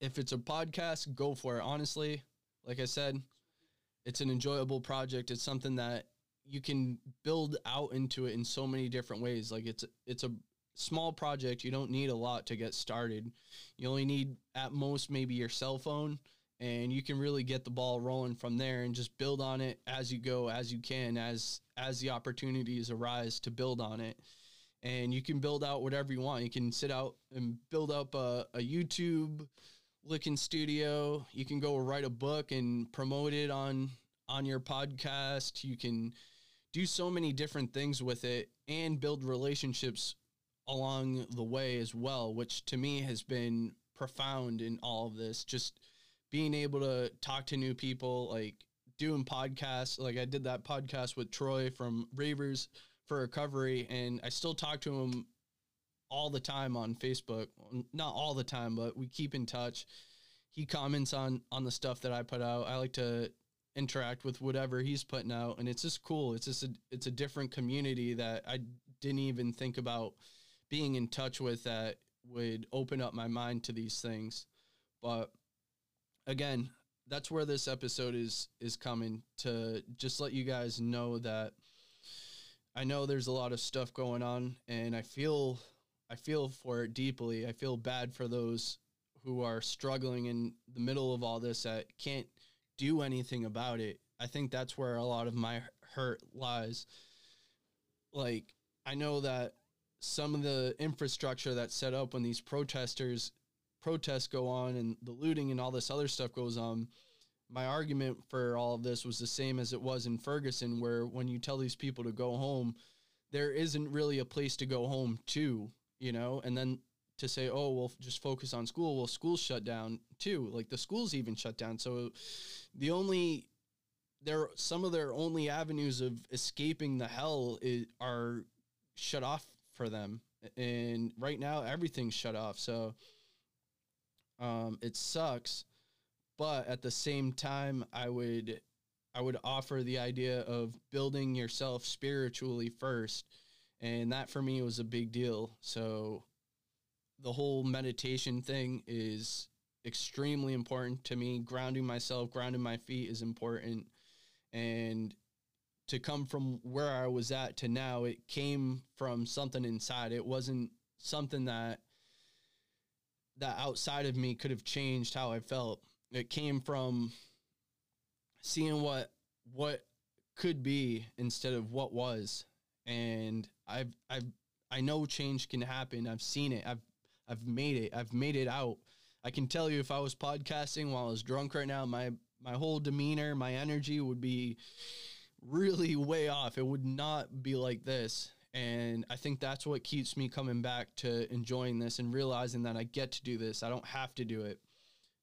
If it's a podcast, go for it. Honestly, like I said, it's an enjoyable project. It's something that you can build out into it in so many different ways. Like it's a small project. You don't need a lot to get started. You only need at most maybe your cell phone, and you can really get the ball rolling from there and just build on it as you go, as you can, as the opportunities arise to build on it. And you can build out whatever you want. You can sit out and build up a YouTube looking studio. You can go write a book and promote it on your podcast. You can do so many different things with it and build relationships along the way as well, which to me has been profound in all of this. Just being able to talk to new people, like doing podcasts. Like I did that podcast with Troy from Ravers for Recovery, and I still talk to him all the time on Facebook. Not all the time, but we keep in touch. He comments on the stuff that I put out. I like to interact with whatever he's putting out, and it's just cool. It's just a different community that I didn't even think about being in touch with that would open up my mind to these things. But again, that's where this episode is coming to just let you guys know that I know there's a lot of stuff going on, and I feel for it deeply. I feel bad for those who are struggling in the middle of all this that can't do anything about it. I think that's where a lot of my hurt lies. Like, I know that some of the infrastructure that's set up when these protests go on and the looting and all this other stuff goes on. My argument for all of this was the same as it was in Ferguson, where when you tell these people to go home, there isn't really a place to go home to, you know, and then to say, oh, well, just focus on school. Well, school's shut down too. Like the school's even shut down. So some of their only avenues of escaping the hell are shut off for them. And right now everything's shut off. So it sucks. But at the same time, I would offer the idea of building yourself spiritually first. And that for me was a big deal. So the whole meditation thing is extremely important to me. Grounding myself, grounding my feet is important. And to come from where I was at to now, it came from something inside. It wasn't something that outside of me could have changed how I felt. It came from seeing what could be instead of what was. And I know change can happen. I've seen it. I've made it. I've made it out. I can tell you, if I was podcasting while I was drunk right now, my whole demeanor, my energy would be really way off. It would not be like this. And I think that's what keeps me coming back to enjoying this and realizing that I get to do this. I don't have to do it.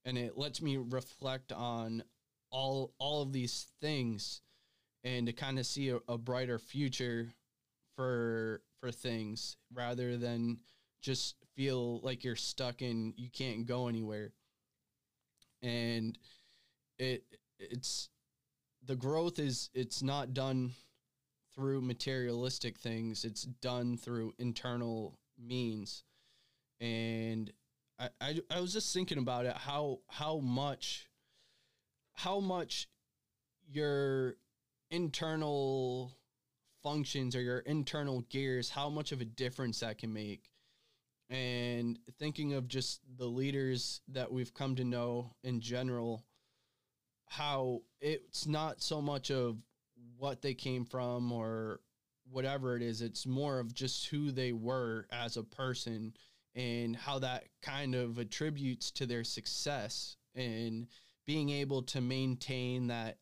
And it lets me reflect on all of these things and to kind of see a brighter future for things, rather than just feel like you're stuck and you can't go anywhere. And the growth is not done through materialistic things. It's done through internal means. And I was just thinking about it, how much your internal functions or your internal gears, how much of a difference that can make. And thinking of just the leaders that we've come to know in general, how it's not so much of what they came from or whatever it is, it's more of just who they were as a person, and how that kind of attributes to their success and being able to maintain that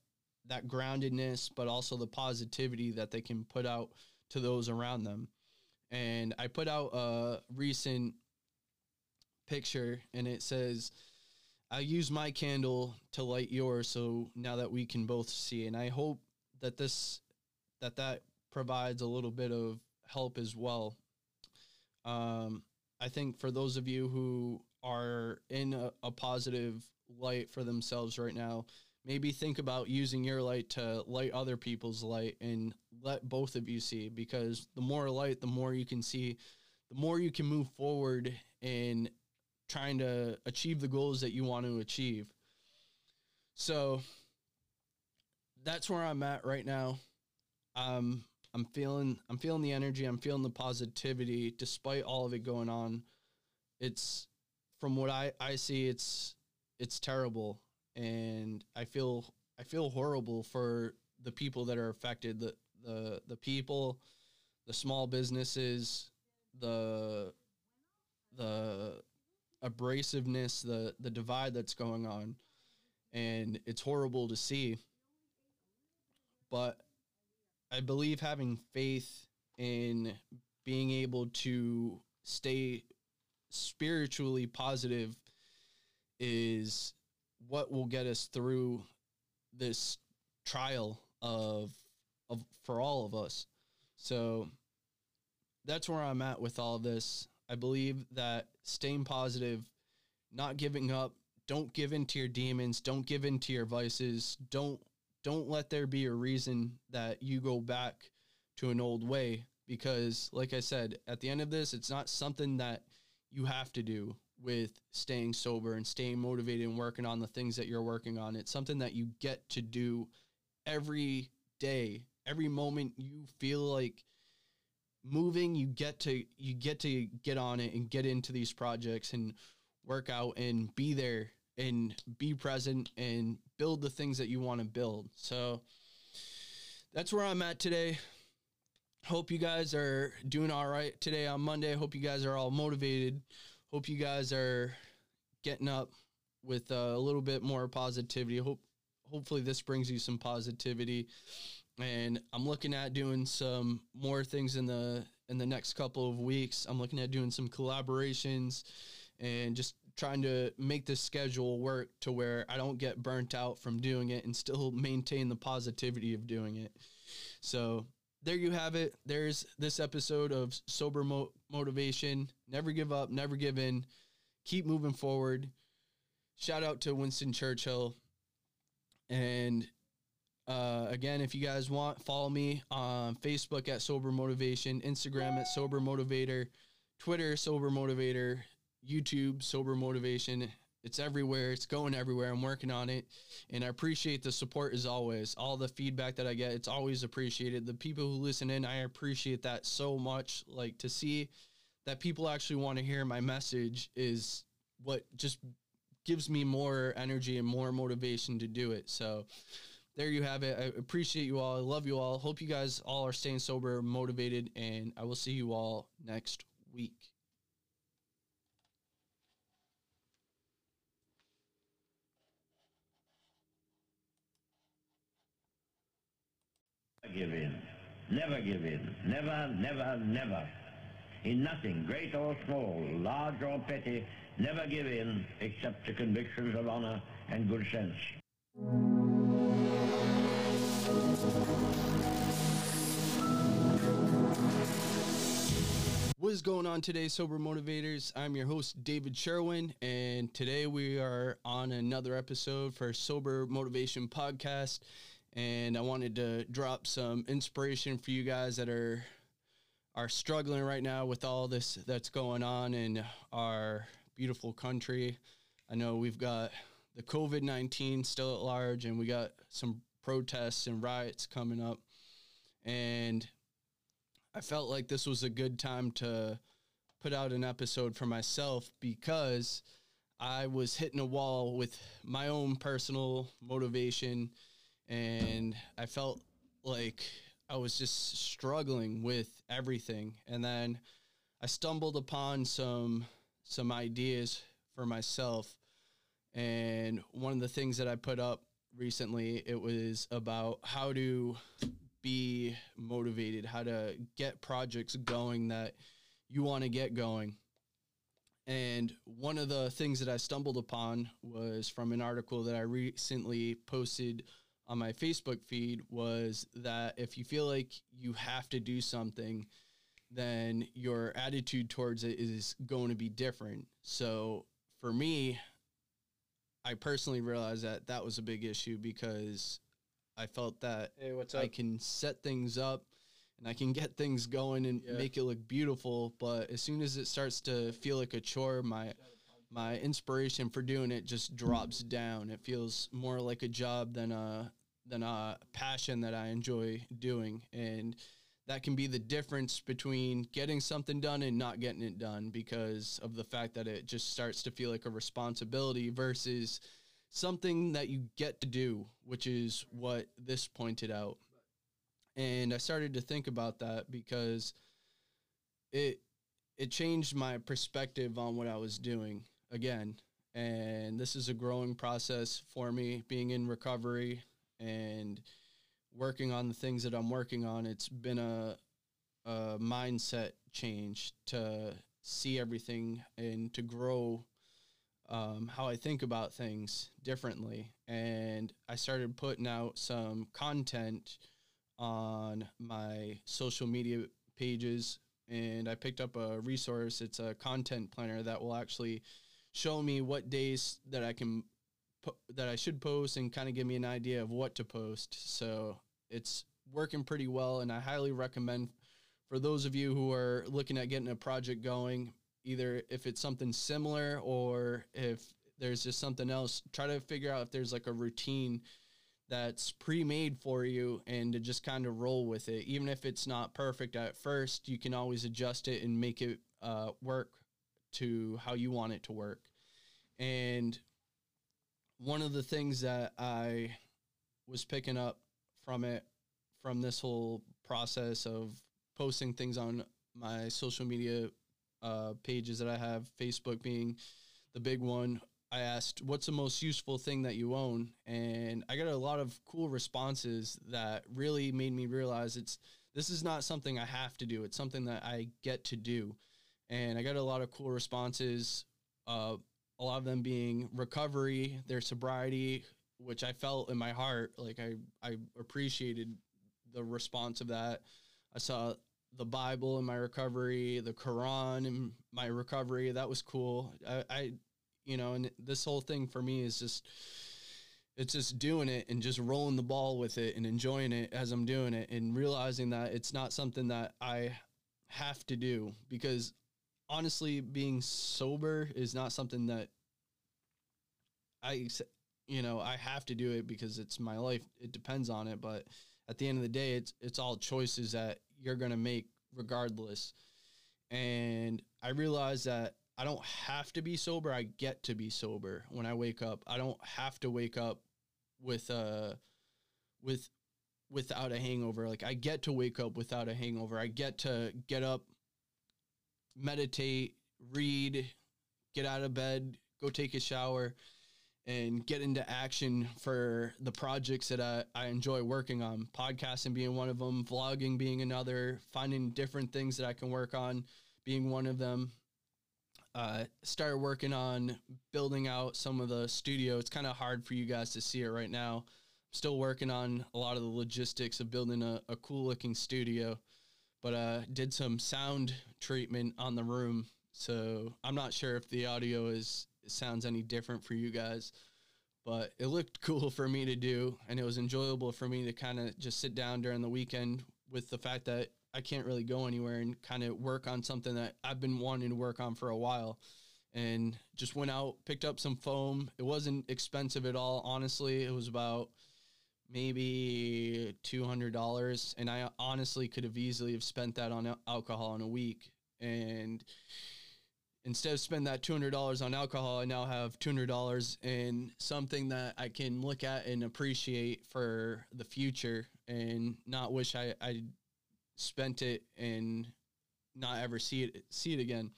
groundedness, but also the positivity that they can put out to those around them. And I put out a recent picture, and it says, "I use my candle to light yours, so now that we can both see." And I hope that that provides a little bit of help as well. I think for those of you who are in a positive light for themselves right now, maybe think about using your light to light other people's light and let both of you see, because the more light, the more you can see, the more you can move forward in trying to achieve the goals that you want to achieve. So that's where I'm at right now. I'm feeling the energy. I'm feeling the positivity despite all of it going on. It's from what I see, it's terrible. And I feel horrible for the people that are affected, the people, the small businesses, the abrasiveness, the divide that's going on. And it's horrible to see. But I believe having faith in being able to stay spiritually positive is what will get us through this trial of for all of us. So that's where I'm at with all of this. I believe that staying positive, not giving up, don't give in to your demons, don't give in to your vices, don't let there be a reason that you go back to an old way, because like I said, at the end of this, it's not something that you have to do with staying sober and staying motivated and working on the things that you're working on. It's something that you get to do every day. Every moment you feel like moving, you get to get on it and get into these projects and work out and be there and be present and build the things that you want to build. So that's where I'm at today. Hope you guys are doing all right today on Monday. Hope you guys are all motivated. Hope you guys are getting up with a little bit more positivity. Hopefully this brings you some positivity. And I'm looking at doing some more things in the next couple of weeks. I'm looking at doing some collaborations and just trying to make this schedule work to where I don't get burnt out from doing it and still maintain the positivity of doing it. So there you have it. There's this episode of Sober Motivation. Never give up, never give in. Keep moving forward. Shout out to Winston Churchill. And again, if you guys want, follow me on Facebook at Sober Motivation, Instagram at Sober Motivator, Twitter, Sober Motivator, YouTube, Sober Motivation. It's everywhere. It's going everywhere. I'm working on it. And I appreciate the support as always. All the feedback that I get, it's always appreciated. The people who listen in, I appreciate that so much. Like, to see that people actually want to hear my message is what just gives me more energy and more motivation to do it. So there you have it. I appreciate you all. I love you all. Hope you guys all are staying sober, motivated, and I will see you all next week. Never give in. Never give in. Never, never, never. In nothing, great or small, large or petty, never give in except to convictions of honor and good sense. What is going on today, Sober Motivators? I'm your host, David Sherwin, and today we are on another episode for Sober Motivation Podcast, and I wanted to drop some inspiration for you guys that are struggling right now with all this that's going on in our beautiful country. I know we've got the COVID-19 still at large, and we got some protests and riots coming up, and I felt like this was a good time to put out an episode for myself, because I was hitting a wall with my own personal motivation, and I felt like I was just struggling with everything. And then I stumbled upon some ideas for myself, and one of the things that I put up recently, it was about how to be motivated, how to get projects going that you want to get going. And one of the things that I stumbled upon was from an article that I recently posted on my Facebook feed, was that if you feel like you have to do something, then your attitude towards it is going to be different. So for me, I personally realized that that was a big issue, because I felt that I can set things up and I can get things going and make it look beautiful. But as soon as it starts to feel like a chore, my my inspiration for doing it just drops down. It feels more like a job than a passion that I enjoy doing. And that can be the difference between getting something done and not getting it done, because of the fact that it just starts to feel like a responsibility versus something that you get to do, which is what this pointed out. And I started to think about that because it changed my perspective on what I was doing again. And this is a growing process for me, being in recovery and working on the things that I'm working on. It's been a mindset change to see everything and to grow how I think about things differently. And I started putting out some content on my social media pages, and I picked up a resource. It's a content planner that will actually show me what days that I can that I should post and kind of give me an idea of what to post. So it's working pretty well, and I highly recommend for those of you who are looking at getting a project going, either if it's something similar or if there's just something else, try to figure out if there's like a routine that's pre-made for you and to just kind of roll with it. Even if it's not perfect at first, you can always adjust it and make it work to how you want it to work. And one of the things that I was picking up from it, from this whole process of posting things on my social media pages that I have, Facebook being the big one, I asked, what's the most useful thing that you own? And I got a lot of cool responses that really made me realize this is not something I have to do. It's something that I get to do. And I got a lot of cool responses, a lot of them being recovery, their sobriety, which I felt in my heart. Like I appreciated the response of that. I saw the Bible in my recovery, the Quran in my recovery. That was cool. I and this whole thing for me is just, it's just doing it and just rolling the ball with it and enjoying it as I'm doing it and realizing that it's not something that I have to do, because honestly, being sober is not something that I have to do it because it's my life. It depends on it. But at the end of the day, it's all choices that you're going to make regardless. And I realized that I don't have to be sober. I get to be sober when I wake up. I don't have to wake up without a hangover. Like I get to wake up without a hangover. I get to get up, meditate, read, get out of bed, go take a shower, and get into action for the projects that I enjoy working on. Podcasting being one of them, vlogging being another, finding different things that I can work on being one of them. Started working on building out some of the studio. It's kind of hard for you guys to see it right now. I'm still working on a lot of the logistics of building a cool looking studio, but did some sound treatment on the room. So I'm not sure if the audio sounds any different for you guys, but it looked cool for me to do. And it was enjoyable for me to kind of just sit down during the weekend with the fact that I can't really go anywhere and kind of work on something that I've been wanting to work on for a while. And just went out, picked up some foam. It wasn't expensive at all. Honestly, it was about maybe $200. And I honestly could have easily have spent that on alcohol in a week. And instead of spend that $200 on alcohol, I now have $200 in something that I can look at and appreciate for the future and not wish I spent it and not ever see it again.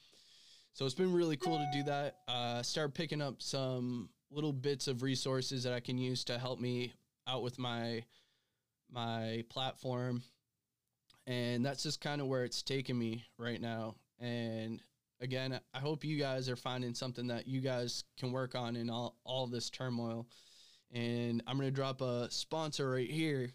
So it's been really cool to do that. Start picking up some little bits of resources that I can use to help me out with my platform. And that's just kind of where it's taken me right now. And again, I hope you guys are finding something that you guys can work on in all this turmoil. And I'm going to drop a sponsor right here.